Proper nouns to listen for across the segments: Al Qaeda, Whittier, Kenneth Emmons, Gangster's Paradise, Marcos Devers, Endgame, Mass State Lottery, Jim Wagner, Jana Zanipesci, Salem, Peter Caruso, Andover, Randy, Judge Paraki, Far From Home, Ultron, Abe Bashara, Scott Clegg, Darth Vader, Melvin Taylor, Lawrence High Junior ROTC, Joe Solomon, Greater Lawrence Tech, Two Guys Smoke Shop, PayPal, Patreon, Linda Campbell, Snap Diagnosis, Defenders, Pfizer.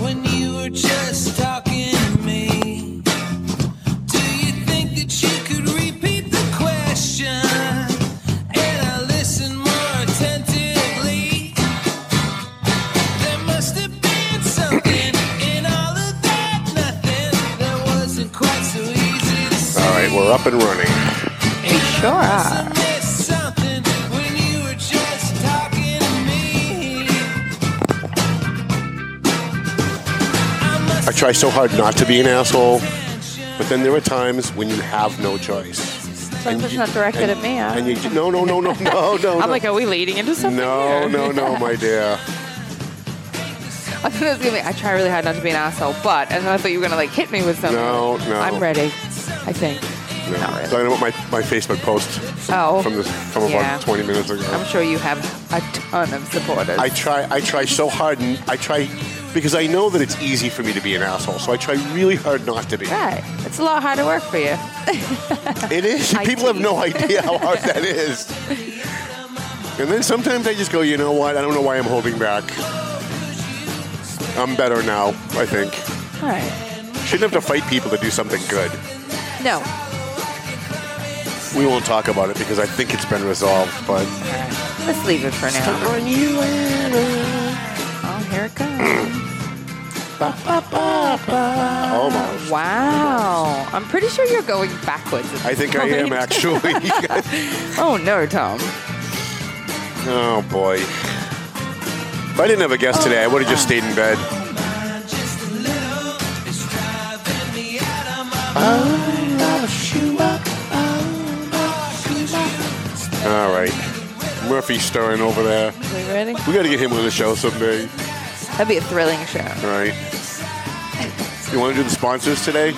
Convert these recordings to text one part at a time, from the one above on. When you were just talking to me, do you think that you could repeat the question? And I listen more attentively. There must have been something in all of that nothing that wasn't quite so easy to see. All right, we're up and running. We sure are. I try so hard not to be an asshole, but then there are times when you have no choice. Something that's not directed at me. Huh? And you, no. I'm like, are we leading into something? No, my dear. I thought it was gonna be. I try really hard not to be an asshole, but and then I thought you were gonna like hit me with something. No. I'm ready. I think. No. Not really. So I know what my Facebook post from about 20 minutes ago. I'm sure you have a ton of supporters. I try so hard, and because I know that it's easy for me to be an asshole, so I try really hard not to be. Right. It's a lot harder work for you. It is. People have no idea how hard that is. And then sometimes I just go, you know what? I don't know why I'm holding back. I'm better now, I think. All right. Shouldn't have to fight people to do something good. No. We won't talk about it because I think it's been resolved, but... All right. Let's leave it for now. Stop on you, Anna. Here it comes. Ba, ba, ba, ba. Almost. Wow. I'm pretty sure you're going backwards. I think I am, actually. Oh, no, Tom. Oh, boy. If I didn't have a guest today, I would have just stayed in bed. All right. Murphy's stirring over there. We ready? We got to get him on the show someday. That'd be a thrilling show. All right. You want to do the sponsors today?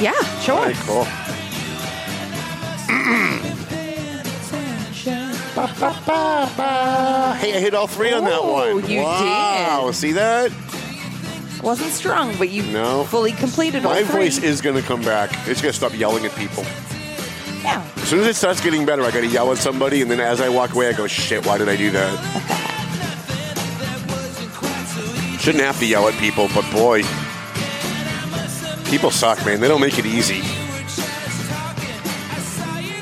Yeah, sure. All right, cool. Ba, ba, ba, ba. Hey, I hit all three on that one. Wow, you did. Wow, see that? Wasn't strong, but you fully completed all three. My voice is going to come back. It's going to stop yelling at people. Yeah. As soon as it starts getting better, I got to yell at somebody, and then as I walk away, I go, shit, why did I do that? Shouldn't have to yell at people, but boy, people suck, man. They don't make it easy.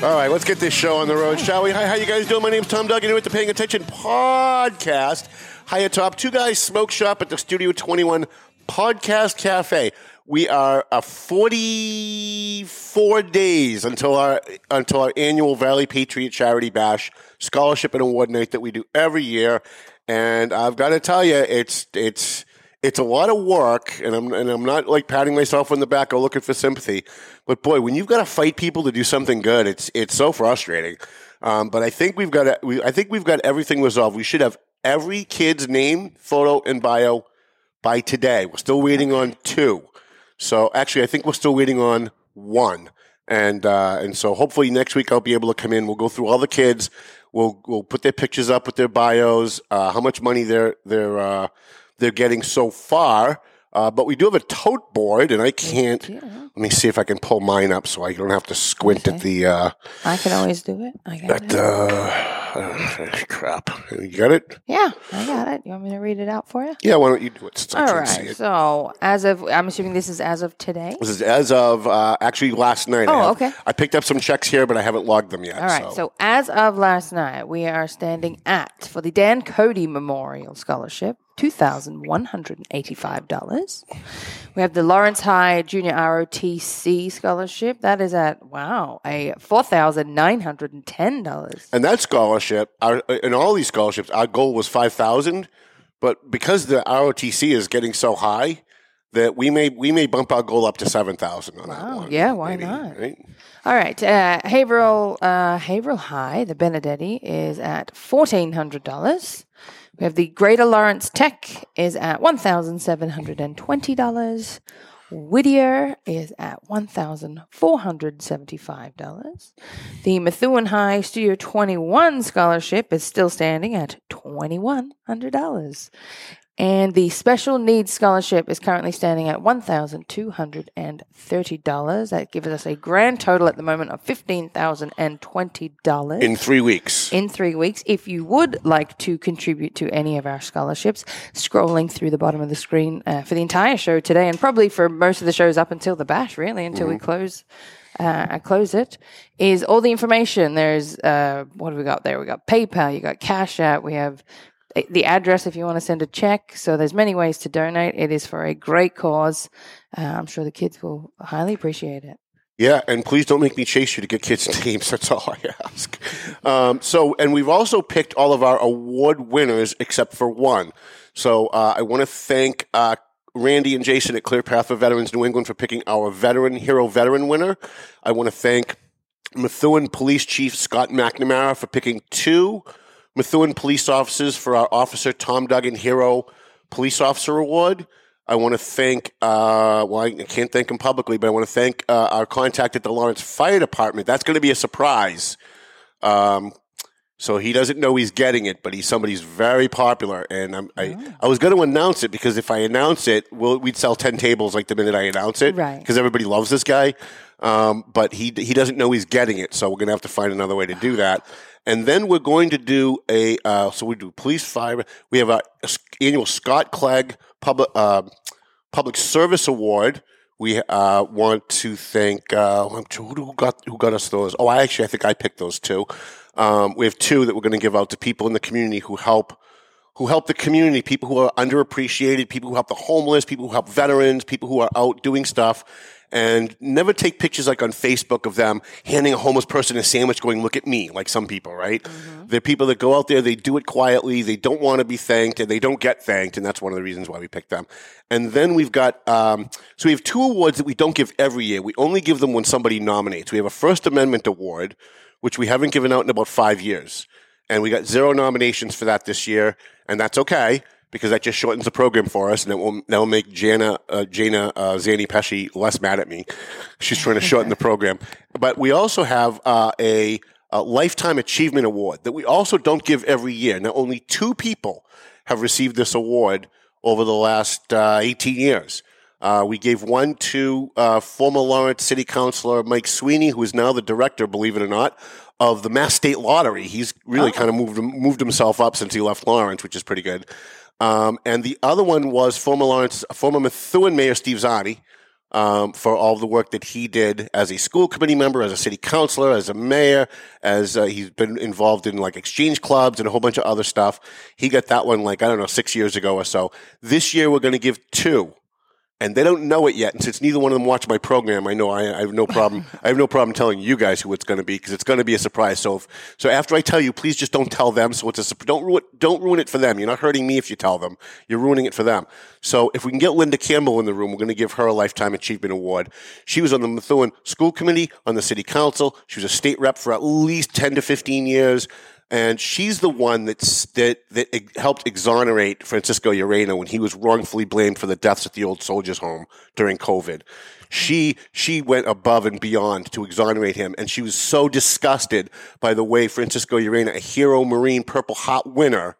All right, let's get this show on the road, shall we? Hi, how you guys doing? My name's Tom Duggan here with the Paying Attention Podcast. Hi atop Two Guys Smoke Shop at the Studio 21 Podcast Cafe. We are 44 days until our annual Valley Patriot Charity Bash scholarship and award night that we do every year. And I've got to tell you, it's a lot of work, and I'm not like patting myself on the back or looking for sympathy. But boy, when you've got to fight people to do something good, it's so frustrating. But I think we've got everything resolved. We should have every kid's name, photo, and bio by today. We're still waiting on two. So actually, I think we're still waiting on one. And so hopefully next week I'll be able to come in. We'll go through all the kids. We'll put their pictures up with their bios, how much money they're getting so far. But we do have a tote board, and I can't. Yeah. Let me see if I can pull mine up so I don't have to squint at the. I can always do it. I got it. Crap. You got it? Yeah, I got it. You want me to read it out for you? Yeah, why don't you do it? Since all right. See it. So I'm assuming this is as of today? This is as of actually last night. Oh, okay. I picked up some checks here, but I haven't logged them yet. All right. So as of last night, we are standing at, for the Dan Cody Memorial Scholarship, $2,185. We have the Lawrence High Junior ROTC Scholarship. That is at, a $4,910. And that scholarship, in all these scholarships, our goal was $5,000. But because the ROTC is getting so high, that we may bump our goal up to $7,000 on that one. Yeah, why not? Right? All right. Haverhill High, the Benedetti, is at $1,400. We have the Greater Lawrence Tech is at $1,720. Whittier is at $1,475. The Methuen High Studio 21 Scholarship is still standing at $2,100. And the Special Needs Scholarship is currently standing at $1,230. That gives us a grand total at the moment of $15,020. In 3 weeks. In 3 weeks. If you would like to contribute to any of our scholarships, scrolling through the bottom of the screen for the entire show today and probably for most of the shows up until the bash, really, until we close I close it, is all the information. There's, what do we got there? We got PayPal, you got Cash App, we have the address if you want to send a check. So there's many ways to donate. It is for a great cause. I'm sure the kids will highly appreciate it. Yeah, and please don't make me chase you to get kids' names. That's all I ask. And we've also picked all of our award winners except for one. So I want to thank Randy and Jason at Clear Path for Veterans New England for picking our Veteran Hero Veteran winner. I want to thank Methuen Police Chief Scott McNamara for picking two Methuen Police Officers for our Officer Tom Duggan Hero Police Officer Award. I want to thank, I can't thank him publicly, but I want to thank our contact at the Lawrence Fire Department. That's going to be a surprise. So he doesn't know he's getting it, but he's somebody's very popular. And I was going to announce it because if I announce it, we'd sell 10 tables like the minute I announce it, right? Because everybody loves this guy. But he doesn't know he's getting it, so we're going to have to find another way to do that. And then we're going to do we do police, fire. We have our annual Scott Clegg Public Service Award. We want to thank who got us those. Oh, I think I picked those two. We have two that we're going to give out to people in the community who help the community, people who are underappreciated, people who help the homeless, people who help veterans, people who are out doing stuff. And never take pictures like on Facebook of them handing a homeless person a sandwich going, look at me, like some people, right? Mm-hmm. They're people that go out there, they do it quietly, they don't want to be thanked, and they don't get thanked, and that's one of the reasons why we picked them. And then we've got, so we have two awards that we don't give every year. We only give them when somebody nominates. We have a First Amendment Award, which we haven't given out in about 5 years. And we got 0 nominations for that this year, and that's okay, because that just shortens the program for us, and that will make Jana Zanipesci less mad at me. She's trying to shorten the program. But we also have a Lifetime Achievement Award that we also don't give every year. Now, only 2 people have received this award over the last 18 years. We gave one to former Lawrence City Councilor Mike Sweeney, who is now the director, believe it or not, of the Mass State Lottery. He's really kind of moved himself up since he left Lawrence, which is pretty good. And the other one was former Methuen Mayor Steve Zotti, for all the work that he did as a school committee member, as a city councilor, as a mayor, as he's been involved in like exchange clubs and a whole bunch of other stuff. He got that one 6 years ago or so. This year we're going to give 2. And they don't know it yet, and since neither one of them watched my program, I know I have no problem. I have no problem telling you guys who it's going to be because it's going to be a surprise. So after I tell you, please just don't tell them. So don't ruin it for them. You're not hurting me if you tell them. You're ruining it for them. So if we can get Linda Campbell in the room, we're going to give her a Lifetime Achievement Award. She was on the Methuen School Committee, on the City Council. She was a state rep for at least 10 to 15 years. And she's the one that helped exonerate Francisco Urena when he was wrongfully blamed for the deaths at the old soldiers' home during COVID. She went above and beyond to exonerate him, and she was so disgusted by the way Francisco Urena, a hero Marine Purple Heart winner,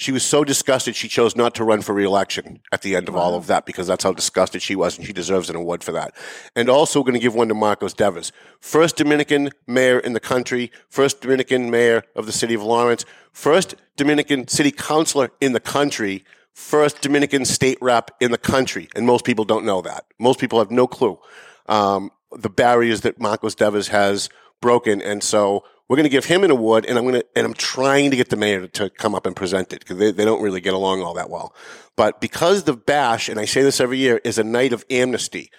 she was so disgusted she chose not to run for re-election at the end of all of that because that's how disgusted she was, and she deserves an award for that. And also we're going to give one to Marcos Devers, first Dominican mayor in the country, first Dominican mayor of the city of Lawrence, first Dominican city councilor in the country, first Dominican state rep in the country. And most people don't know that. Most people have no clue the barriers that Marcos Devers has broken, and so we're going to give him an award, and I'm trying to get the mayor to come up and present it because they don't really get along all that well. But because the bash, and I say this every year, is a night of amnesty,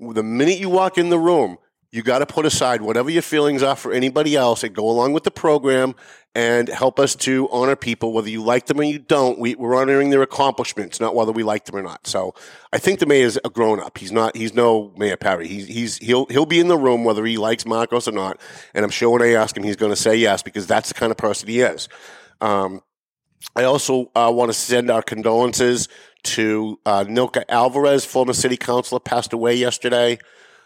the minute you walk in the room, you got to put aside whatever your feelings are for anybody else and go along with the program and help us to honor people, whether you like them or you don't. We're honoring their accomplishments, not whether we like them or not. So I think the mayor's a grown-up. He's no Mayor Perry. He'll be in the room whether he likes Marcos or not, and I'm sure when I ask him, he's going to say yes because that's the kind of person he is. I also want to send our condolences to Nilka Alvarez, former city councilor, passed away yesterday,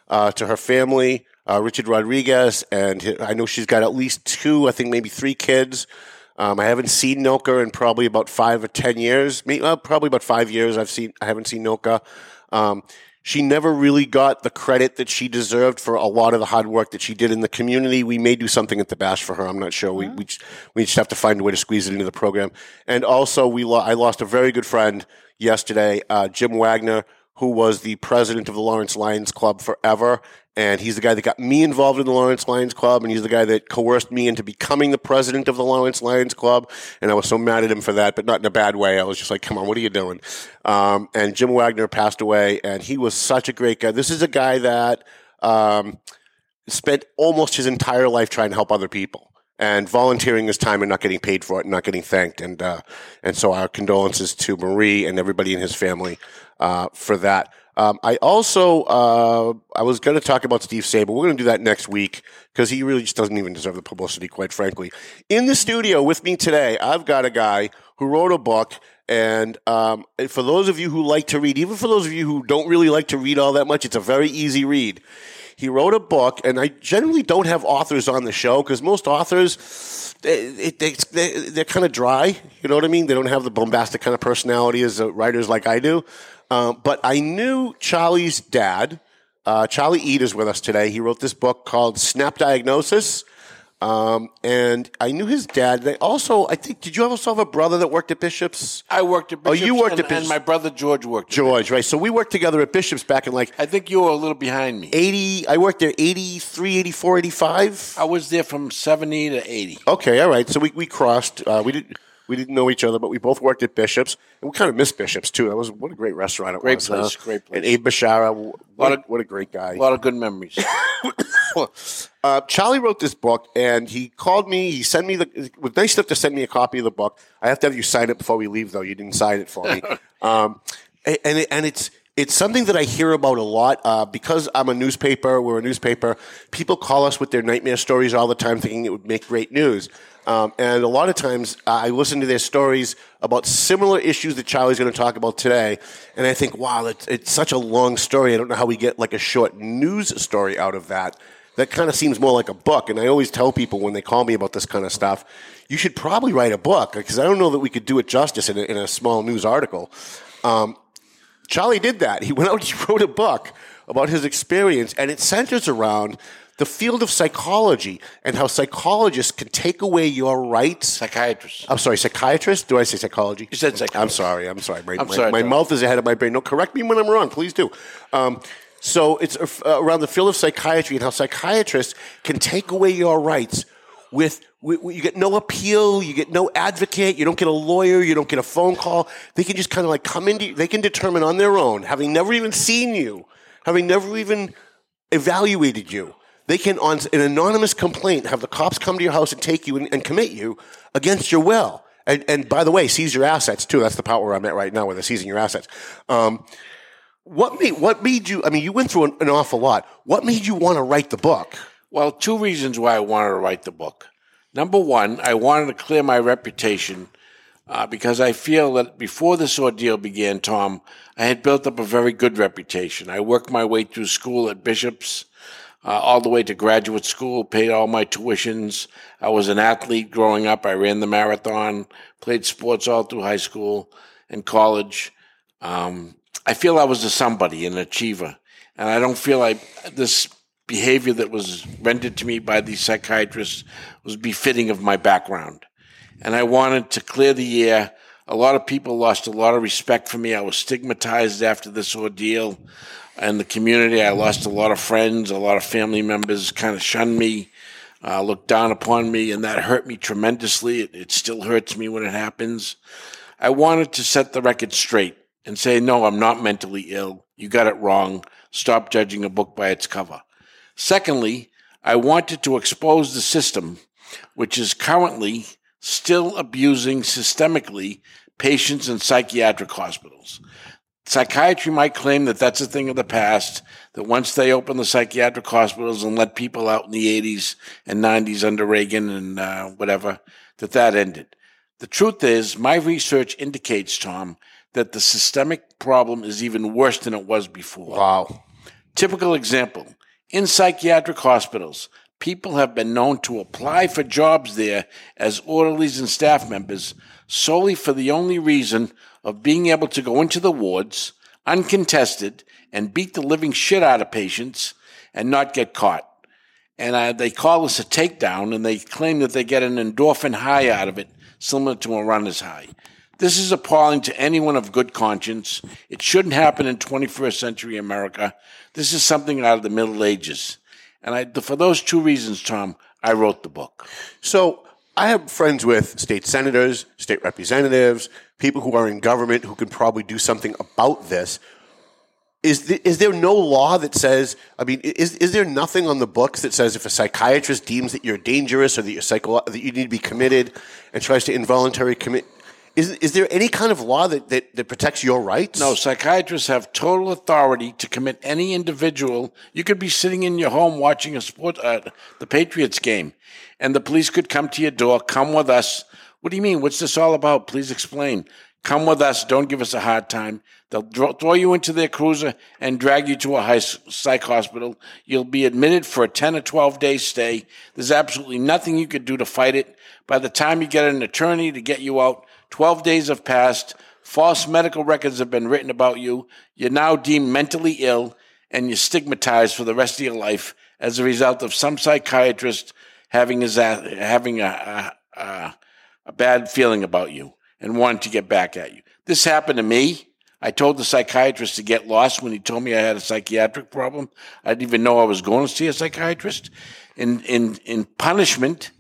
to her family, Richard Rodriguez, and I know she's got at least two, I think maybe three kids. I haven't seen Nilka in probably about 5 or 10 years. Probably about 5 years. I haven't seen Nilka. She never really got the credit that she deserved for a lot of the hard work that she did in the community. We may do something at the bash for her. I'm not sure. Uh-huh. We just have to find a way to squeeze it into the program. And also, I lost a very good friend yesterday, Jim Wagner, who was the president of the Lawrence Lions Club forever. And he's the guy that got me involved in the Lawrence Lions Club, and he's the guy that coerced me into becoming the president of the Lawrence Lions Club. And I was so mad at him for that, but not in a bad way. I was just like, come on, what are you doing? And Jim Wagner passed away, and he was such a great guy. This is a guy that spent almost his entire life trying to help other people and volunteering his time and not getting paid for it and not getting thanked. And so our condolences to Marie and everybody in his family for that. I also, I was going to talk about Steve Saber. We're going to do that next week because he really just doesn't even deserve the publicity, quite frankly. In the studio with me today, I've got a guy who wrote a book. And for those of you who like to read, even for those of you who don't really like to read all that much, it's a very easy read. He wrote a book, and I generally don't have authors on the show because most authors, they're kind of dry. You know what I mean? They don't have the bombastic kind of personality as writers like I do. But I knew Charlie's dad. Charlie Eat is with us today. He wrote this book called Snap Diagnosis. And I knew his dad. They also, I think, did you also have a brother that worked at Bishop's? I worked at Bishop's. Oh, you worked at Bishop's. And my brother George worked at Bishop's. Right. So we worked together at Bishop's back in I think you were a little behind me. I worked there 83, 84, 85. I was there from 70 to 80. Okay, all right. So we crossed. We didn't know each other, but we both worked at Bishop's. And we kind of missed Bishop's, too. What a great restaurant it was. Great place, great place. And Abe Bashara, what a great guy. A lot of good memories. Charlie wrote this book, and he called me. He sent me it was nice enough to send me a copy of the book. I have you sign it before we leave, though. You didn't sign it for me. And it's something that I hear about a lot because we're a newspaper. People call us with their nightmare stories all the time thinking it would make great news. And a lot of times I listen to their stories about similar issues that Charlie's going to talk about today. And I think, wow, it's such a long story. I don't know how we get like a short news story out of that. That kind of seems more like a book, and I always tell people when they call me about this kind of stuff, you should probably write a book because I don't know that we could do it justice in a small news article. Charlie did that. He went out and he wrote a book about his experience, and it centers around the field of psychology and how psychologists can take away your rights. Psychiatrists. I'm sorry, psychiatrists? Do I say psychology? You said psychiatrist. I'm sorry. My mouth is ahead of my brain. No, correct me when I'm wrong. Please do. So it's around the field of psychiatry and how psychiatrists can take away your rights. You get no appeal, you get no advocate, you don't get a lawyer, you don't get a phone call. They can just kind of come into. They can determine on their own, having never even seen you, having never even evaluated you. They can, on an anonymous complaint, have the cops come to your house and take you and commit you against your will. And by the way, seize your assets too. That's the part where I'm at right now, where they're seizing your assets. What made you, I mean, you went through an awful lot. What made you want to write the book? Well, two reasons why I wanted to write the book. Number one, I wanted to clear my reputation because I feel that before this ordeal began, Tom, I had built up a very good reputation. I worked my way through school at Bishop's, all the way to graduate school, paid all my tuitions. I was an athlete growing up. I ran the marathon, played sports all through high school and college. I feel I was an achiever, and I don't feel this behavior that was rendered to me by these psychiatrists was befitting of my background. And I wanted to clear the air. A lot of people lost a lot of respect for me. I was stigmatized after this ordeal in the community. I lost a lot of friends, a lot of family members kind of shunned me, looked down upon me, and that hurt me tremendously. It still hurts me when it happens. I wanted to set the record straight and say, no, I'm not mentally ill. You got it wrong. Stop judging a book by its cover. Secondly, I wanted to expose the system, which is currently still abusing systemically patients in psychiatric hospitals. Psychiatry might claim that that's a thing of the past, that once they opened the psychiatric hospitals and let people out in the 80s and 90s under Reagan and whatever, that ended. The truth is, my research indicates, Tom, that the systemic problem is even worse than it was before. Wow. Typical example, in psychiatric hospitals, people have been known to apply for jobs there as orderlies and staff members solely for the only reason of being able to go into the wards, uncontested, and beat the living shit out of patients and not get caught. And they call this a takedown, and they claim that they get an endorphin high out of it, similar to a runner's high. This is appalling to anyone of good conscience. It shouldn't happen in 21st century America. This is something out of the Middle Ages. And for those two reasons, Tom, I wrote the book. So I have friends with state senators, state representatives, people who are in government who can probably do something about this. Is there no law that says, I mean, is there nothing on the books that says if a psychiatrist deems that you're dangerous or that you're that you need to be committed and tries to involuntary commit, is there any kind of law that protects your rights? No, psychiatrists have total authority to commit any individual. You could be sitting in your home watching a sport, the Patriots game, and the police could come to your door, come with us. What do you mean? What's this all about? Please explain. Come with us. Don't give us a hard time. They'll throw you into their cruiser and drag you to a psych hospital. You'll be admitted for a 10 or 12-day stay. There's absolutely nothing you could do to fight it. By the time you get an attorney to get you out, 12 days have passed, false medical records have been written about you, you're now deemed mentally ill, and you're stigmatized for the rest of your life as a result of some psychiatrist having a bad feeling about you and wanting to get back at you. This happened to me. I told the psychiatrist to get lost when he told me I had a psychiatric problem. I didn't even know I was going to see a psychiatrist. In punishment,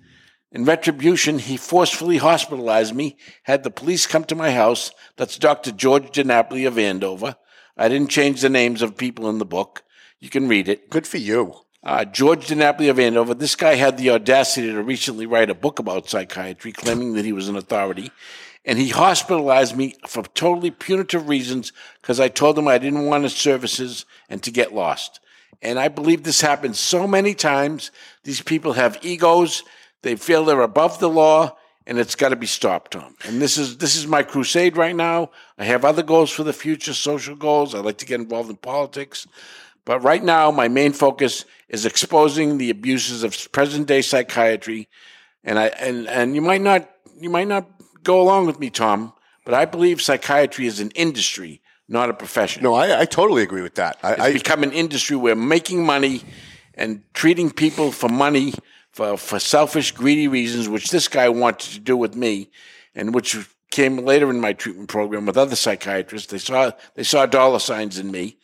in retribution, he forcefully hospitalized me, had the police come to my house. That's Dr. George DiNapoli of Andover. I didn't change the names of people in the book. You can read it. Good for you. George DiNapoli of Andover. This guy had the audacity to recently write a book about psychiatry, claiming that he was an authority. And he hospitalized me for totally punitive reasons because I told him I didn't want his services and to get lost. And I believe this happens so many times. These people have egos. They feel they're above the law, and it's got to be stopped, Tom. And this is my crusade right now. I have other goals for the future, social goals. I like to get involved in politics. But right now, my main focus is exposing the abuses of present-day psychiatry. And you might not go along with me, Tom, but I believe psychiatry is an industry, not a profession. No, I totally agree with that. It's become an industry where making money and treating people for money for selfish, greedy reasons, which this guy wanted to do with me, and which came later in my treatment program with other psychiatrists. They saw dollar signs in me.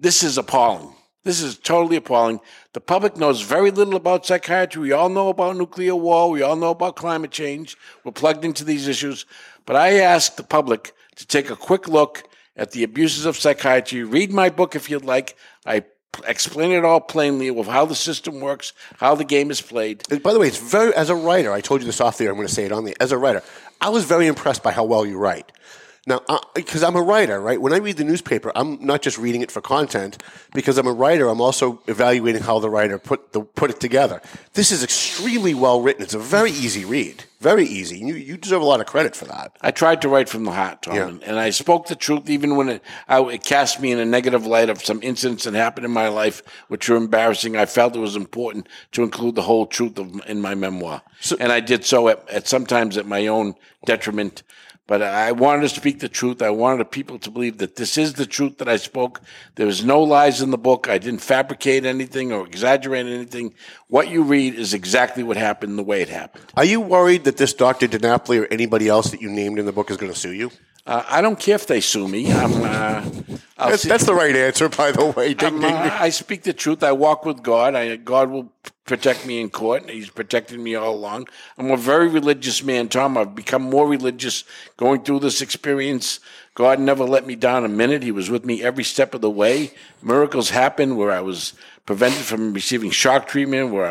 This is appalling. This is totally appalling. The public knows very little about psychiatry. We all know about nuclear war. We all know about climate change. We're plugged into these issues. But I ask the public to take a quick look at the abuses of psychiatry. Read my book if you'd like. I explain it all plainly with how the system works, how the game is played. And by the way, it's very. As a writer, I told you this off the air, I'm going to say it on the air. As a writer, I was very impressed by how well you write. Now, because I'm a writer, right? When I read the newspaper, I'm not just reading it for content. Because I'm a writer, I'm also evaluating how the writer put it together. This is extremely well written. It's a very easy read. Very easy. You deserve a lot of credit for that. I tried to write from the heart, Tom. Yeah. And I spoke the truth even when it cast me in a negative light of some incidents that happened in my life, which were embarrassing. I felt it was important to include the whole truth in my memoir. And I did so at sometimes at my own detriment. But I wanted to speak the truth. I wanted people to believe that this is the truth that I spoke. There was no lies in the book. I didn't fabricate anything or exaggerate anything. What you read is exactly what happened the way it happened. Are you worried that this Dr. DiNapoli or anybody else that you named in the book is going to sue you? I don't care if they sue me. That's the right answer, by the way. Ding, ding. I speak the truth. I walk with God. God will protect me in court. He's protected me all along. I'm a very religious man, Tom. I've become more religious going through this experience. God never let me down a minute. He was with me every step of the way. Miracles happened where I was prevented from receiving shock treatment, where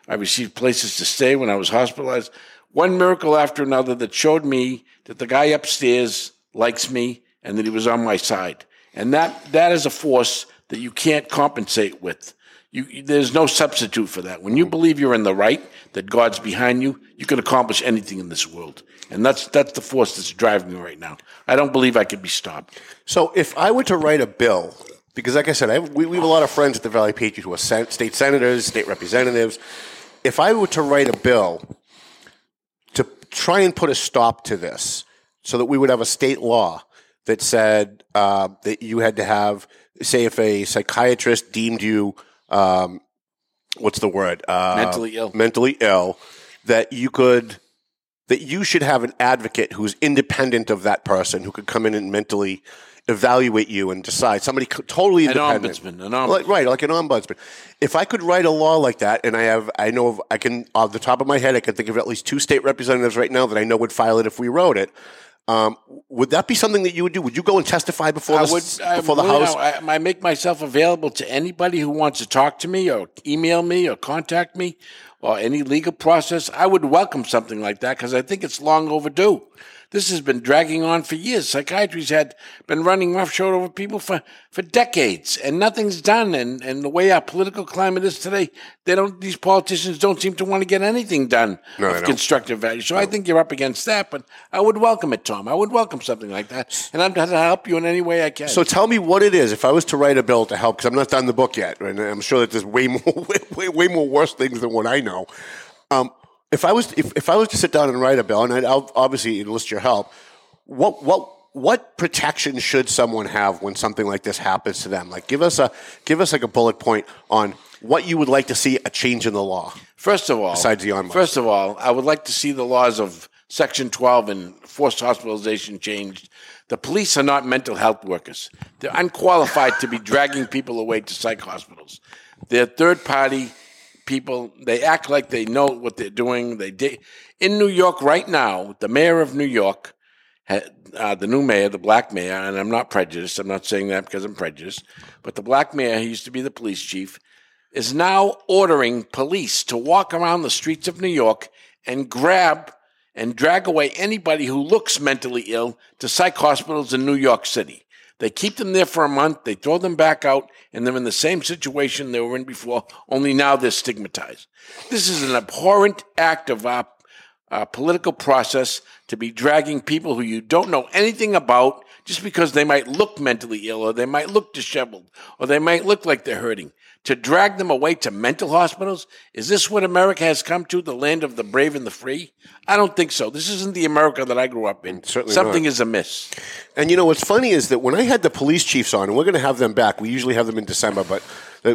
I received places to stay when I was hospitalized. One miracle after another that showed me that the guy upstairs likes me and that he was on my side. And that is a force that you can't compensate with. There's no substitute for that. When you believe you're in the right, that God's behind you, you can accomplish anything in this world. And that's the force that's driving me right now. I don't believe I could be stopped. So if I were to write a bill, because like I said, we have a lot of friends at the Valley Patriot who are state senators, state representatives. If I were to write a bill to try and put a stop to this so that we would have a state law that said that you had to have, say if a psychiatrist deemed you mentally ill, that you should have an advocate who's independent of that person who could come in and mentally evaluate you and decide. Somebody totally independent. An ombudsman. Like an ombudsman. If I could write a law like that, and off the top of my head, I can think of at least two state representatives right now that I know would file it if we wrote it. Would that be something that you would do? Would you go and testify before the House? I make myself available to anybody who wants to talk to me or email me or contact me or any legal process. I would welcome something like that because I think it's long overdue. This has been dragging on for years. Psychiatry's had been running roughshod over people for decades, and nothing's done. And the way our political climate is today, these politicians don't seem to want to get anything done of constructive value. So I think you're up against that, but I would welcome it, Tom. I would welcome something like that, and I'm going to help you in any way I can. So tell me what it is. If I was to write a bill to help, because I'm not done the book yet, and I'm sure that there's way more worse things than what I know. If I was to sit down and write a bill, and I'd obviously enlist your help, what protection should someone have when something like this happens to them? Like, give us a bullet point on what you would like to see a change in the law. First of all, I would like to see the laws of Section 12 and forced hospitalization changed. The police are not mental health workers. They're unqualified to be dragging people away to psych hospitals. They're third party. People, they act like they know what they're doing. In New York right now, the mayor of New York, the new mayor, the black mayor, and I'm not prejudiced. I'm not saying that because I'm prejudiced. But the black mayor, he used to be the police chief, is now ordering police to walk around the streets of New York and grab and drag away anybody who looks mentally ill to psych hospitals in New York City. They keep them there for a month, they throw them back out, and they're in the same situation they were in before, only now they're stigmatized. This is an abhorrent act of our political process to be dragging people who you don't know anything about just because they might look mentally ill or they might look disheveled or they might look like they're hurting. To drag them away to mental hospitals? Is this what America has come to, the land of the brave and the free? I don't think so. This isn't the America that I grew up in. Certainly something is amiss. And, what's funny is that when I had the police chiefs on, and we're going to have them back. We usually have them in December, but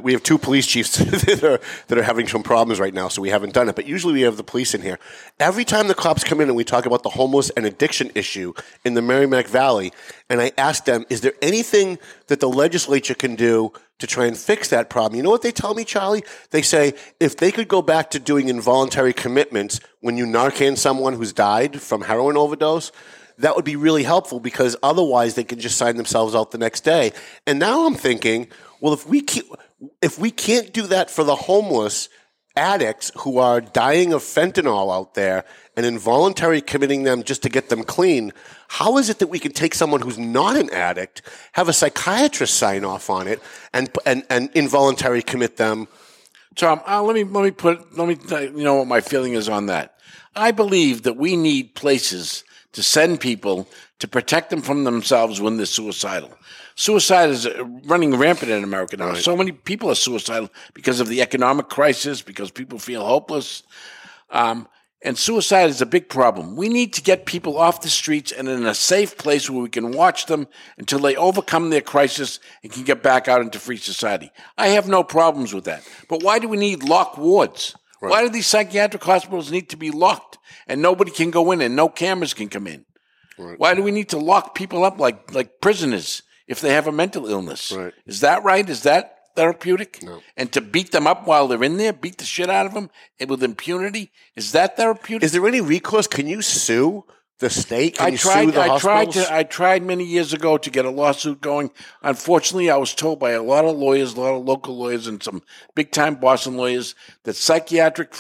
we have two police chiefs that are having some problems right now, so we haven't done it. But usually we have the police in here. Every time the cops come in and we talk about the homeless and addiction issue in the Merrimack Valley, and I ask them, is there anything that the legislature can do to try and fix that problem? You know what they tell me, Charlie? They say if they could go back to doing involuntary commitments when you Narcan someone who's died from heroin overdose, that would be really helpful because otherwise they can just sign themselves out the next day. And now I'm thinking, well, if we can't do that for the homeless addicts who are dying of fentanyl out there and involuntary committing them just to get them clean, how is it that we can take someone who's not an addict, have a psychiatrist sign off on it, and involuntary commit them? Tom, let me what my feeling is on that. I believe that we need places to send people to protect them from themselves when they're suicidal. Suicide is running rampant in America now. Right. So many people are suicidal because of the economic crisis, because people feel hopeless. And suicide is a big problem. We need to get people off the streets and in a safe place where we can watch them until they overcome their crisis and can get back out into free society. I have no problems with that. But why do we need locked wards? Right. Why do these psychiatric hospitals need to be locked and nobody can go in and no cameras can come in? Right. Why do we need to lock people up like prisoners if they have a mental illness? Right. Is that right? Is that therapeutic? No. And to beat them up while they're in there, beat the shit out of them and with impunity? Is that therapeutic? Is there any recourse? Can you sue the state? I tried many years ago to get a lawsuit going. Unfortunately, I was told by a lot of local lawyers and some big-time Boston lawyers that psychiatric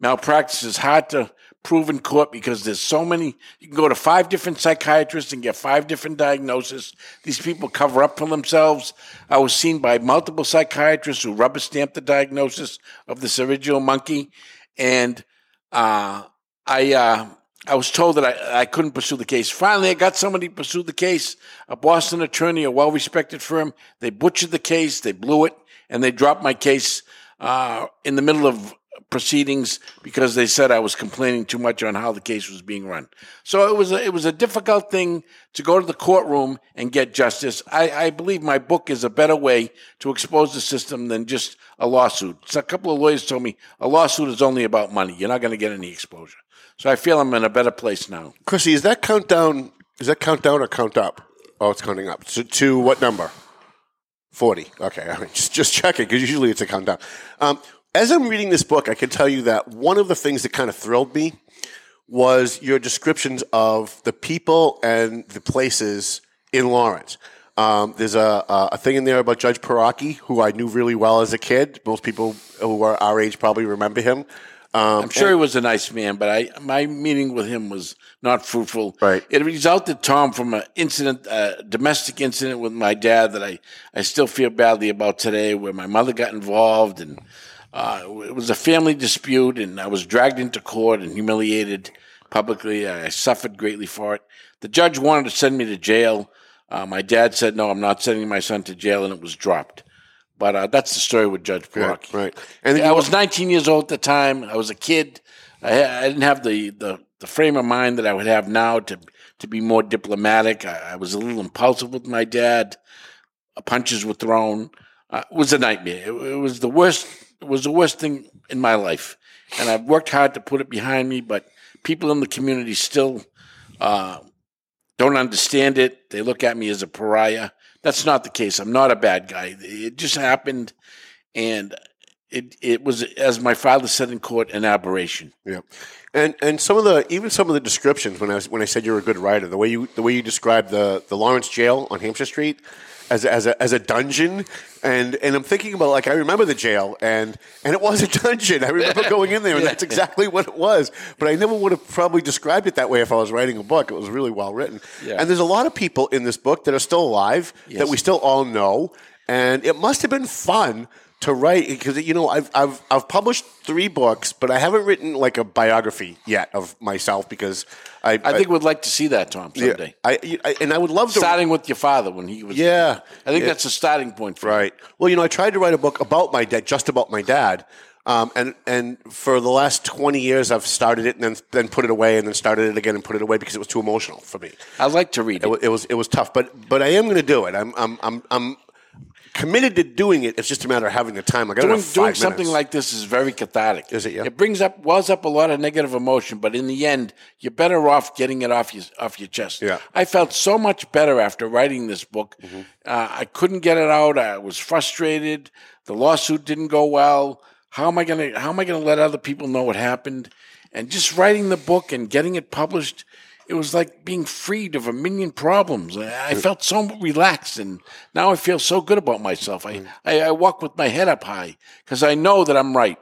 malpractice is hard to proven court because there's so many. You can go to 5 different psychiatrists and get 5 different diagnoses. These people cover up for themselves. I was seen by multiple psychiatrists who rubber stamped the diagnosis of this original monkey. And I was told that I couldn't pursue the case. Finally, I got somebody to pursue the case, a Boston attorney, a well-respected firm. They butchered the case, they blew it, and they dropped my case in the middle of proceedings because they said I was complaining too much on how the case was being run. So it was a difficult thing to go to the courtroom and get justice. I believe my book is a better way to expose the system than just a lawsuit. So a couple of lawyers told me a lawsuit is only about money. You're not going to get any exposure. So I feel I'm in a better place now. Chrissy, is that countdown? Is that countdown or count up? Oh, it's counting up. So to what number? 40. Okay, I mean, just checking because usually it's a countdown. As I'm reading this book, I can tell you that one of the things that kind of thrilled me was your descriptions of the people and the places in Lawrence. There's a thing in there about Judge Paraki, who I knew really well as a kid. Most people who are our age probably remember him. I'm sure he was a nice man, but my meeting with him was not fruitful. Right. It resulted, Tom, from an incident, a domestic incident with my dad that I still feel badly about today, where my mother got involved, and it was a family dispute, and I was dragged into court and humiliated publicly. I suffered greatly for it. The judge wanted to send me to jail. My dad said, no, I'm not sending my son to jail, and it was dropped. But that's the story with Judge Paraki. Right. And I was 19 years old at the time. I was a kid. I didn't have the frame of mind that I would have now to be more diplomatic. I was a little impulsive with my dad. Punches were thrown. It was a nightmare. It was the worst. It was the worst thing in my life, and I've worked hard to put it behind me. But people in the community still don't understand it. They look at me as a pariah. That's not the case. I'm not a bad guy. It just happened, and it was, as my father said in court, an aberration. Yeah, and some of the descriptions when I said you're a good writer, the way you described the Lawrence jail on Hampshire Street as a dungeon, and I'm thinking about, like, I remember the jail and it was a dungeon. I remember going in there, and that's exactly what it was. But I never would have probably described it that way if I was writing a book. It was really well written. Yeah. And there's a lot of people in this book that are still alive, yes, that we still all know, and it must have been fun to write, because, you know, I've published 3 books, but I haven't written like a biography yet of myself, because I think would like to see that, Tom, someday. Yeah, I would love to, starting with your father when he was. Yeah, I think that's a starting point for right. Me. Well, you know, I tried to write a book about my dad, just about my dad, and for the last 20 years I've started it and then put it away, and then started it again and put it away because it was too emotional for me. I like to read it. It was tough, but I am going to do it. I'm committed to doing it. It's just a matter of having the time. Like, doing something like this is very cathartic. Is it? Yeah. It wells up a lot of negative emotion, but in the end, you're better off getting it off your chest. Yeah. I felt so much better after writing this book. Mm-hmm. I couldn't get it out. I was frustrated. The lawsuit didn't go well. How am I gonna let other people know what happened? And just writing the book and getting it published, it was like being freed of a million problems. I felt so relaxed, and now I feel so good about myself. I walk with my head up high because I know that I'm right.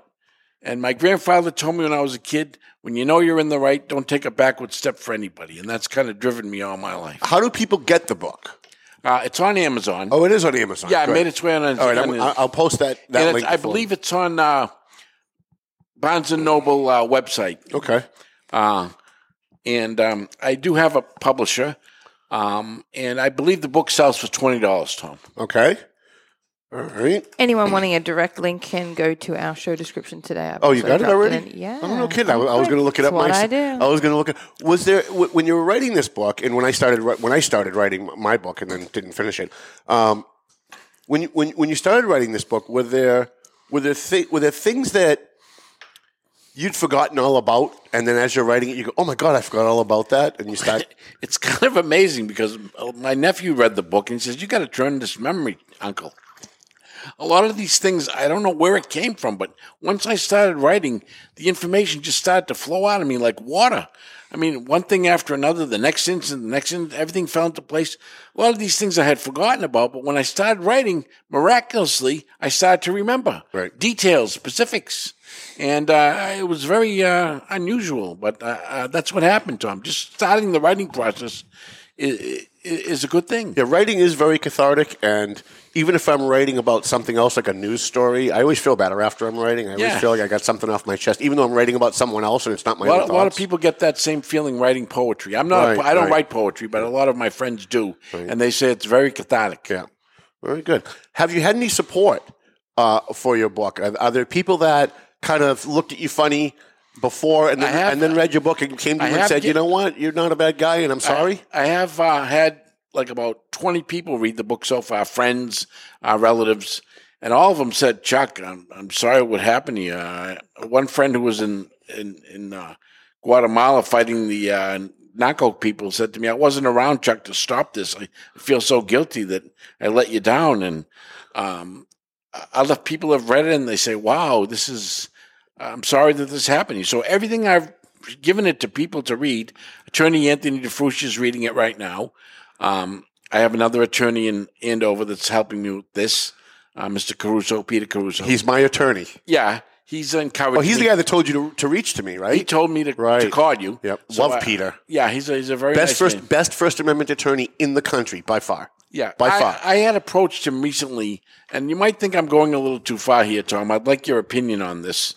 And my grandfather told me when I was a kid, when you know you're in the right, don't take a backward step for anybody. And that's kind of driven me all my life. How do people get the book? It's on Amazon. Oh, it is on Amazon. Yeah, I made its way on Amazon. All right, I'll post that link. I believe it's on Barnes & Noble website. Okay. And I do have a publisher, and I believe the book sells for $20, Tom. Okay. All right. Anyone wanting a direct link can go to our show description today. Oh, you got it already? Yeah. I'm no kidding. I was going to look it up myself. I was going to look it up. Was there, when you were writing this book, and when I started writing my book and then didn't finish it, when you started writing this book, were there things that you'd forgotten all about, and then as you're writing it, you go, oh, my God, I forgot all about that, and you start. It's kind of amazing because my nephew read the book, and he says, you got to turn this memory, Uncle. A lot of these things, I don't know where it came from, but once I started writing, the information just started to flow out of me like water. I mean, one thing after another, the next incident, everything fell into place. A lot of these things I had forgotten about, but when I started writing, miraculously, I started to remember details, specifics. And it was very unusual, but that's what happened to him. Just starting the writing process is a good thing. Yeah, writing is very cathartic, and even if I'm writing about something else, like a news story, I always feel better after I'm writing. I always feel like I got something off my chest, even though I'm writing about someone else and it's not my own thoughts. A lot of people get that same feeling writing poetry. I don't write poetry, but a lot of my friends do, and they say it's very cathartic. Yeah, very good. Have you had any support for your book? Are there people that kind of looked at you funny before and then read your book and came to you and said, you know what, you're not a bad guy and I'm sorry? I have had like about 20 people read the book so far, friends, relatives, and all of them said, Chuck, I'm sorry what happened to you. One friend who was in Guatemala fighting the narco people said to me, I wasn't around, Chuck, to stop this. I feel so guilty that I let you down. And other people have read it and they say, wow, this is... I'm sorry that this happened to you. So everything I've given it to people to read, Attorney Anthony DeFrucci is reading it right now. I have another attorney in Andover that's helping me with this, Mr. Caruso, Peter Caruso. He's my attorney. Yeah, he's encouraging me. The guy that told you to reach to me, right? He told me to call you. Yep. So love Peter. Yeah, he's a very best nice best First Amendment attorney in the country by far. Yeah, by far. I had approached him recently, and you might think I'm going a little too far here, Tom. I'd like your opinion on this.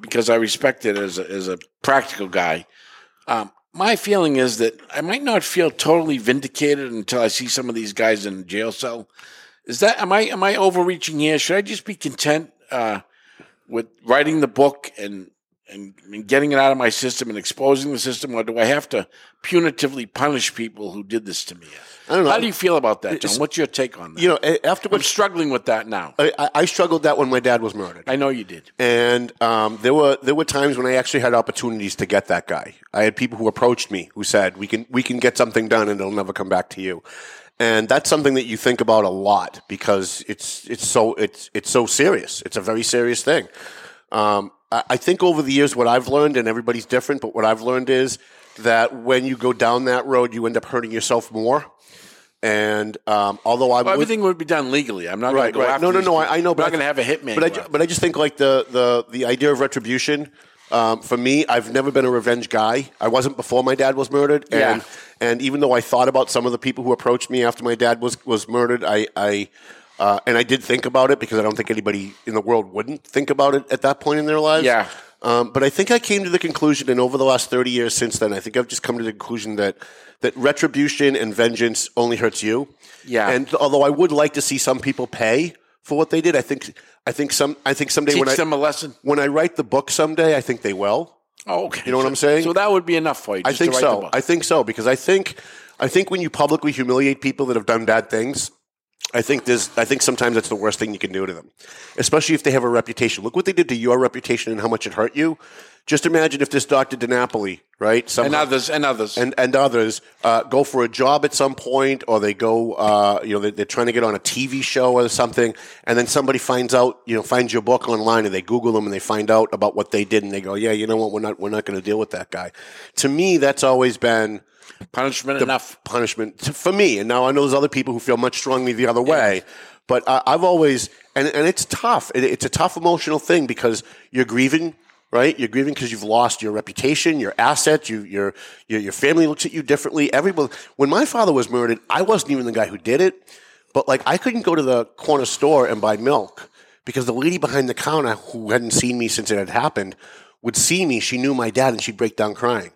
Because I respect it as a practical guy. My feeling is that I might not feel totally vindicated until I see some of these guys in a jail cell. Is that am I overreaching here? Should I just be content with writing the book and getting it out of my system and exposing the system, or do I have to punitively punish people who did this to me? I don't know. How do you feel about that, John? What's your take on that? You know, I'm struggling with that now. I struggled that when my dad was murdered. I know you did. And there were times when I actually had opportunities to get that guy. I had people who approached me who said, "We can get something done, and it'll never come back to you." And that's something that you think about a lot because it's so serious. It's a very serious thing. I think over the years what I've learned, and everybody's different, but what I've learned is that when you go down that road, you end up hurting yourself more. And although everything would be done legally. I'm not going to go after No, I know. But I'm not going to have a hitman. But I just think like the idea of retribution, for me, I've never been a revenge guy. I wasn't before my dad was murdered. And even though I thought about some of the people who approached me after my dad was murdered, I did think about it because I don't think anybody in the world wouldn't think about it at that point in their lives. Yeah. But I think I came to the conclusion, and over the last 30 years since then, I think I've just come to the conclusion that retribution and vengeance only hurts you. Yeah. And although I would like to see some people pay for what they did, I think someday when I write the book someday, I think they will. Oh, okay. You know what I'm saying? So that would be enough for you. Just to write the book. I think so because I think when you publicly humiliate people that have done bad things. I think sometimes that's the worst thing you can do to them, especially if they have a reputation. Look what they did to your reputation and how much it hurt you. Just imagine if this Dr. DiNapoli, right, and others go for a job at some point, or they go, they're trying to get on a TV show or something, and then somebody finds your book online, and they Google them and they find out about what they did, and they go, yeah, you know what, we're not going to deal with that guy. To me, that's always been. Punishment for me, and now I know there's other people who feel much strongly the other way, but I've always and it's tough. It's a tough emotional thing because you're grieving, right? You're grieving because you've lost your reputation, your assets, your family looks at you differently. Everybody. When my father was murdered, I wasn't even the guy who did it, but like I couldn't go to the corner store and buy milk because the lady behind the counter who hadn't seen me since it had happened would see me. She knew my dad, and she'd break down crying,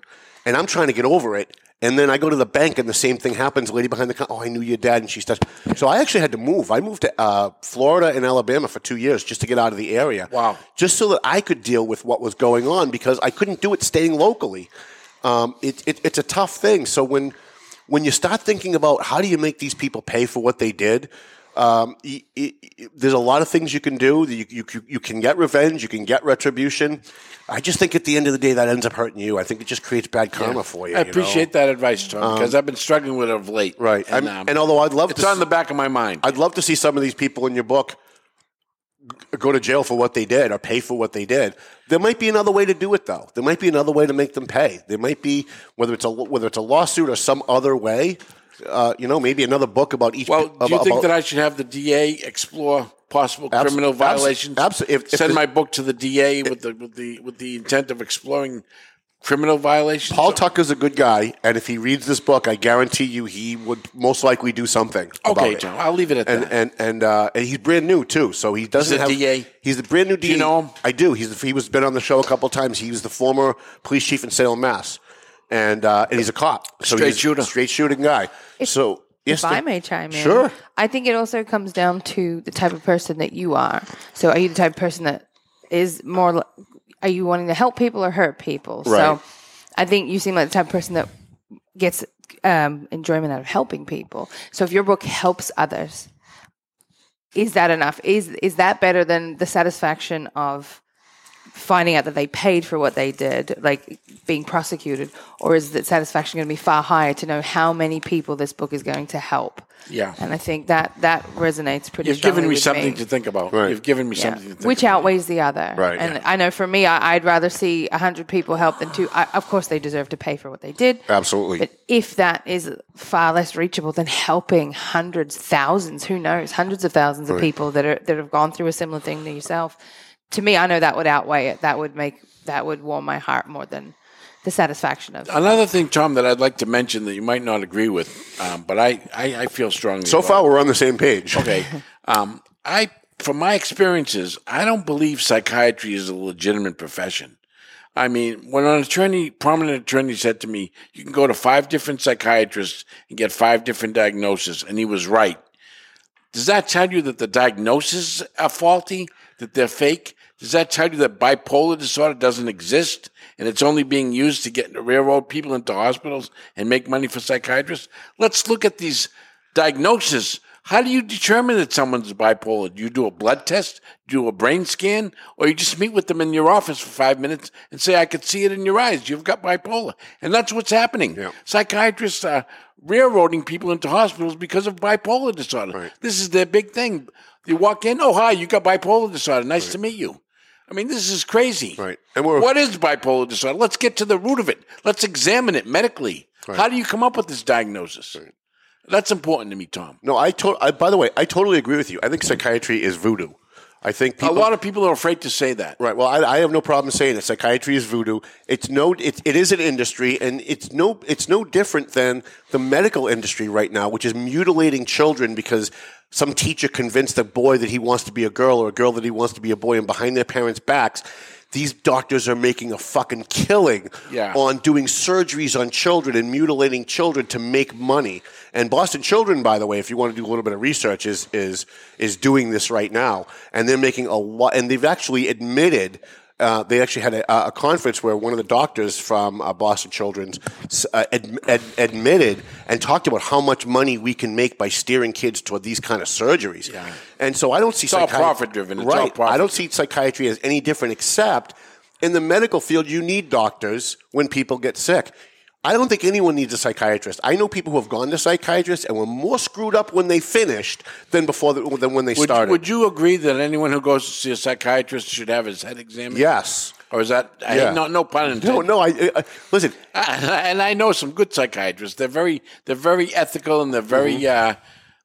and I'm trying to get over it. And then I go to the bank, and the same thing happens. The lady behind the counter, oh, I knew your dad, and she starts. So I actually had to move. I moved to Florida and Alabama for 2 years just to get out of the area. Wow. Just so that I could deal with what was going on because I couldn't do it staying locally. It's a tough thing. So when you start thinking about how do you make these people pay for what they did, there's a lot of things you can do. You can get revenge. You can get retribution. I just think at the end of the day, that ends up hurting you. I think it just creates bad karma for you. I appreciate that advice, Tom, because I've been struggling with it of late. Right. And although I'd love to... It's on the back of my mind. I'd love to see some of these people in your book go to jail for what they did or pay for what they did. There might be another way to do it, though. There might be another way to make them pay. There might be, whether it's a lawsuit or some other way, maybe another book about each. Well, do you think that I should have the DA explore possible criminal violations? Absolutely. Send my book to the DA with the intent of exploring criminal violations. Paul Tucker's a good guy, and if he reads this book, I guarantee you he would most likely do something about it. Okay, John, I'll leave it at that. And he's brand new too, so he doesn't have. DA? He's the brand new DA. Do you know him? I do. He was been on the show a couple of times. He was the former police chief in Salem, Mass, and he's a cop. So he's a straight shooting guy. If I may chime in, sure. I think it also comes down to the type of person that you are. So, are you the type of person that is more? Are you wanting to help people or hurt people? Right. So I think you seem like the type of person that gets enjoyment out of helping people. So if your book helps others, is that enough? Is that better than the satisfaction of finding out that they paid for what they did, like being prosecuted? Or is that satisfaction going to be far higher to know how many people this book is going to help? Yeah. And I think that resonates pretty strongly. You've given me something to think about. Right. You've given me something to think about. Which outweighs the other. Right. And I know for me, I'd rather see 100 people help than two. Of course, they deserve to pay for what they did. Absolutely. But if that is far less reachable than helping hundreds, thousands, who knows, hundreds of thousands of people that have gone through a similar thing to yourself, to me, I know that would outweigh it. That would warm my heart more than the satisfaction of it. Another thing, Tom, that I'd like to mention that you might not agree with, but I feel strongly. So far, we're on the same page. Okay. From my experiences, I don't believe psychiatry is a legitimate profession. I mean, when a prominent attorney said to me, you can go to 5 different psychiatrists and get 5 different diagnoses, and he was right. Does that tell you that the diagnoses are faulty, that they're fake? Does that tell you that bipolar disorder doesn't exist and it's only being used to get railroad people into hospitals and make money for psychiatrists? Let's look at these diagnoses. How do you determine that someone's bipolar? Do you do a blood test? Do a brain scan? Or you just meet with them in your office for 5 minutes and say, I could see it in your eyes. You've got bipolar. And that's what's happening. Yeah. Psychiatrists are railroading people into hospitals because of bipolar disorder. Right. This is their big thing. You walk in, oh, hi, you got bipolar disorder. Nice to meet you. I mean, this is crazy. Right. And what is bipolar disorder? Let's get to the root of it. Let's examine it medically. Right. How do you come up with this diagnosis? Right. That's important to me, Tom. No, by the way, I totally agree with you. I think psychiatry is voodoo. I think a lot of people are afraid to say that. Right. Well, I have no problem saying that psychiatry is voodoo. It is an industry, and it's no different than the medical industry right now, which is mutilating children because some teacher convinced a boy that he wants to be a girl or a girl that he wants to be a boy, and behind their parents' backs, these doctors are making a fucking killing on doing surgeries on children and mutilating children to make money. And Boston Children, by the way, if you want to do a little bit of research, is doing this right now, and they're making a lot. And they've actually admitted. They actually had a conference where one of the doctors from Boston Children's admitted and talked about how much money we can make by steering kids toward these kind of surgeries. Yeah. And so I don't see psychiatry. It's all profit-driven. Right. I don't see psychiatry as any different, except in the medical field, you need doctors when people get sick. I don't think anyone needs a psychiatrist. I know people who have gone to psychiatrists and were more screwed up when they finished than when they started. Would you agree that anyone who goes to see a psychiatrist should have his head examined? Yes. Or is that no pun intended? No. I listen. And I know some good psychiatrists. They're very ethical, and they're very. Mm-hmm.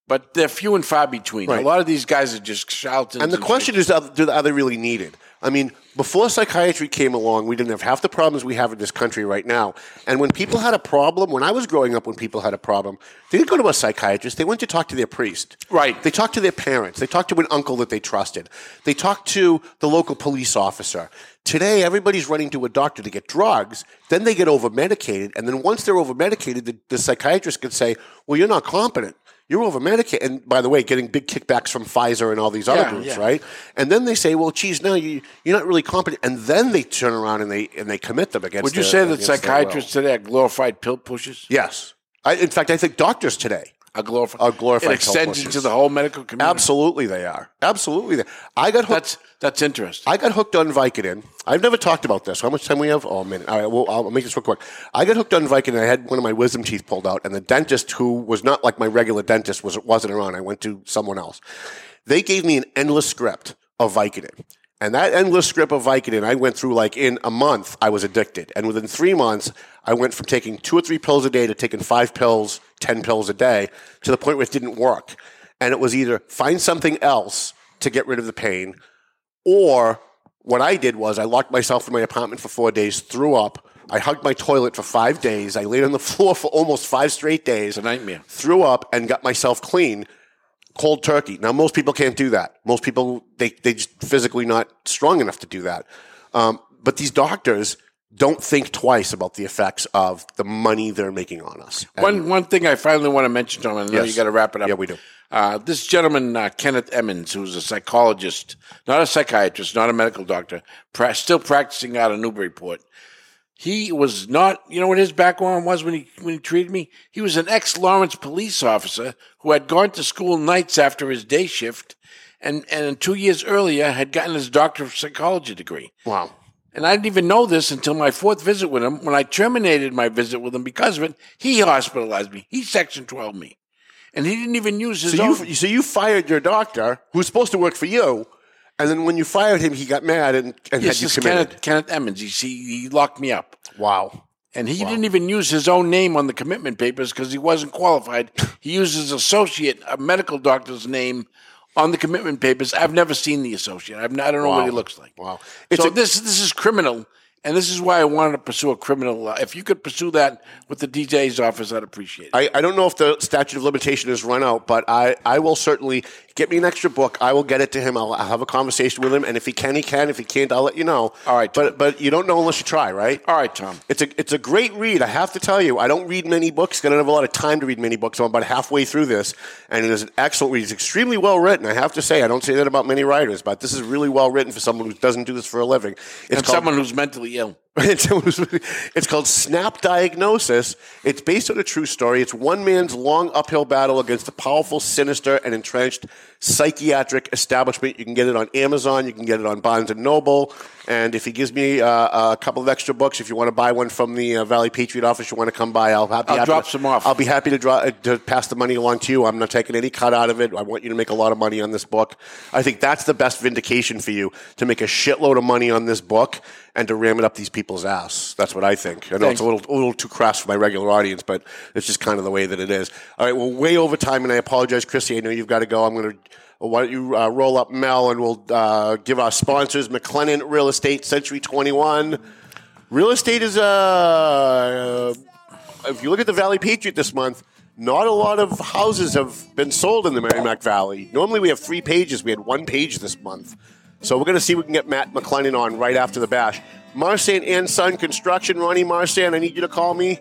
But they're few and far between. Right. A lot of these guys are just charlatans. And the question is, are they really needed? I mean, before psychiatry came along, we didn't have half the problems we have in this country right now. And when people had a problem, when I was growing up, when people had a problem, they didn't go to a psychiatrist. They went to talk to their priest. Right. They talked to their parents. They talked to an uncle that they trusted. They talked to the local police officer. Today, everybody's running to a doctor to get drugs. Then they get over-medicated. And then once they're over-medicated, the psychiatrist can say, well, you're not competent. You're over-medicated. And by the way, getting big kickbacks from Pfizer and all these other groups, right? And then they say, well, geez, no, you're not really competent. And then they turn around and they commit them against. Would you say that psychiatrists today are glorified pill pushers? Yes. In fact, I think doctors today are glorified pill pushers. It extends into the whole medical community. Absolutely they are. Absolutely they are. I got hooked. That's interesting. I got hooked on Vicodin. I've never talked about this. How much time we have? Oh, a minute. All right, well, I'll make this real quick. I got hooked on Vicodin. I had one of my wisdom teeth pulled out, and the dentist, who was not like my regular dentist, wasn't around. I went to someone else. They gave me an endless script of Vicodin. And that endless script of Vicodin, I went through like in a month, I was addicted. And within 3 months, I went from taking 2 or 3 pills a day to taking 5 pills, 10 pills a day, to the point where it didn't work. And it was either find something else to get rid of the pain, or what I did was I locked myself in my apartment for 4 days, threw up. I hugged my toilet for 5 days. I laid on the floor for almost 5 straight days. It's a nightmare. Threw up and got myself clean. Cold turkey. Now, most people can't do that. Most people, they just physically not strong enough to do that. But these doctors don't think twice about the effects of the money they're making on us. And one thing I finally want to mention, Tom, and I know you got to wrap it up. Yeah, we do. This gentleman, Kenneth Emmons, who's a psychologist, not a psychiatrist, not a medical doctor, still practicing out of Newburyport. He was not, you know what his background was when he treated me? He was an ex-Lawrence police officer who had gone to school nights after his day shift and 2 years earlier had gotten his doctorate of psychology degree. Wow. And I didn't even know this until my 4th visit with him. When I terminated my visit with him because of it, he hospitalized me. He Section 12 me. And he didn't even use his own. So you fired your doctor, who's supposed to work for you, and then when you fired him, he got mad and had you committed. Kenneth Emmons. He locked me up. Wow. And he didn't even use his own name on the commitment papers because he wasn't qualified. He used his associate, a medical doctor's name, on the commitment papers. I've never seen the associate. I don't know what he looks like. Wow. This is criminal, and this is why I wanted to pursue a criminal law. If you could pursue that with the DJ's office, I'd appreciate it. I don't know if the statute of limitation has run out, but I will certainly get me an extra book. I will get it to him. I'll have a conversation with him, and if he can, he can. If he can't, I'll let you know. All right, Tom. But you don't know unless you try, right? All right, Tom. It's a great read. I have to tell you, I don't read many books. I don't have a lot of time to read many books. So I'm about halfway through this, and it is an excellent read. It's extremely well written. I have to say, I don't say that about many writers, but this is really well written for someone who doesn't do this for a living. Someone who's mentally ill. It's called Snap Diagnosis. It's based on a true story. It's one man's long uphill battle against a powerful, sinister, and entrenched psychiatric establishment. You can get it on Amazon. You can get it on Barnes & Noble. And if he gives me a couple of extra books, if you want to buy one from the Valley Patriot office, you want to come by, I'll be happy to pass the money along to you. I'm not taking any cut out of it. I want you to make a lot of money on this book. I think that's the best vindication for you, to make a shitload of money on this book and to ram it up these people's ass. That's what I think. I know it's a little too crass for my regular audience, but it's just kind of the way that it is. All right, we're way over time, and I apologize, Chrissy. I know you've got to go. Why don't you roll up Mel, and we'll give our sponsors, McLennan Real Estate, Century 21. Real estate is, if you look at the Valley Patriot this month, not a lot of houses have been sold in the Merrimack Valley. Normally we have 3 pages. We had 1 page this month. So we're going to see if we can get Matt McLennan on right after the bash. Marsan & Son Construction. Ronnie Marsan, I need you to call me.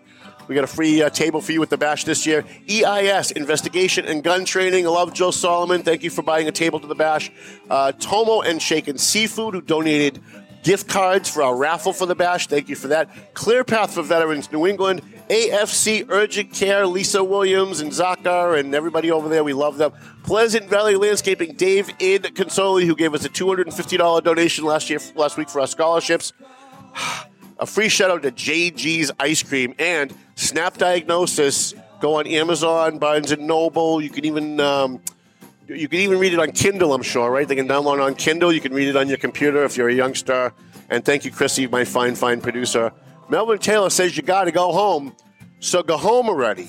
We got a free table for you at the Bash this year. EIS, Investigation and Gun Training. I love Joe Solomon. Thank you for buying a table to the Bash. Tomo and Shaken Seafood, who donated gift cards for our raffle for the Bash. Thank you for that. Clear Path for Veterans New England. AFC Urgent Care, Lisa Williams and Zaka and everybody over there. We love them. Pleasant Valley Landscaping, Dave in Consoli, who gave us a $250 donation last week for our scholarships. A free shout-out to JG's Ice Cream and Snap Diagnosis. Go on Amazon, Barnes & Noble. You can even read it on Kindle, I'm sure, right? They can download it on Kindle. You can read it on your computer if you're a youngster. And thank you, Chrissy, my fine, fine producer. Melvin Taylor says you got to go home, so go home already.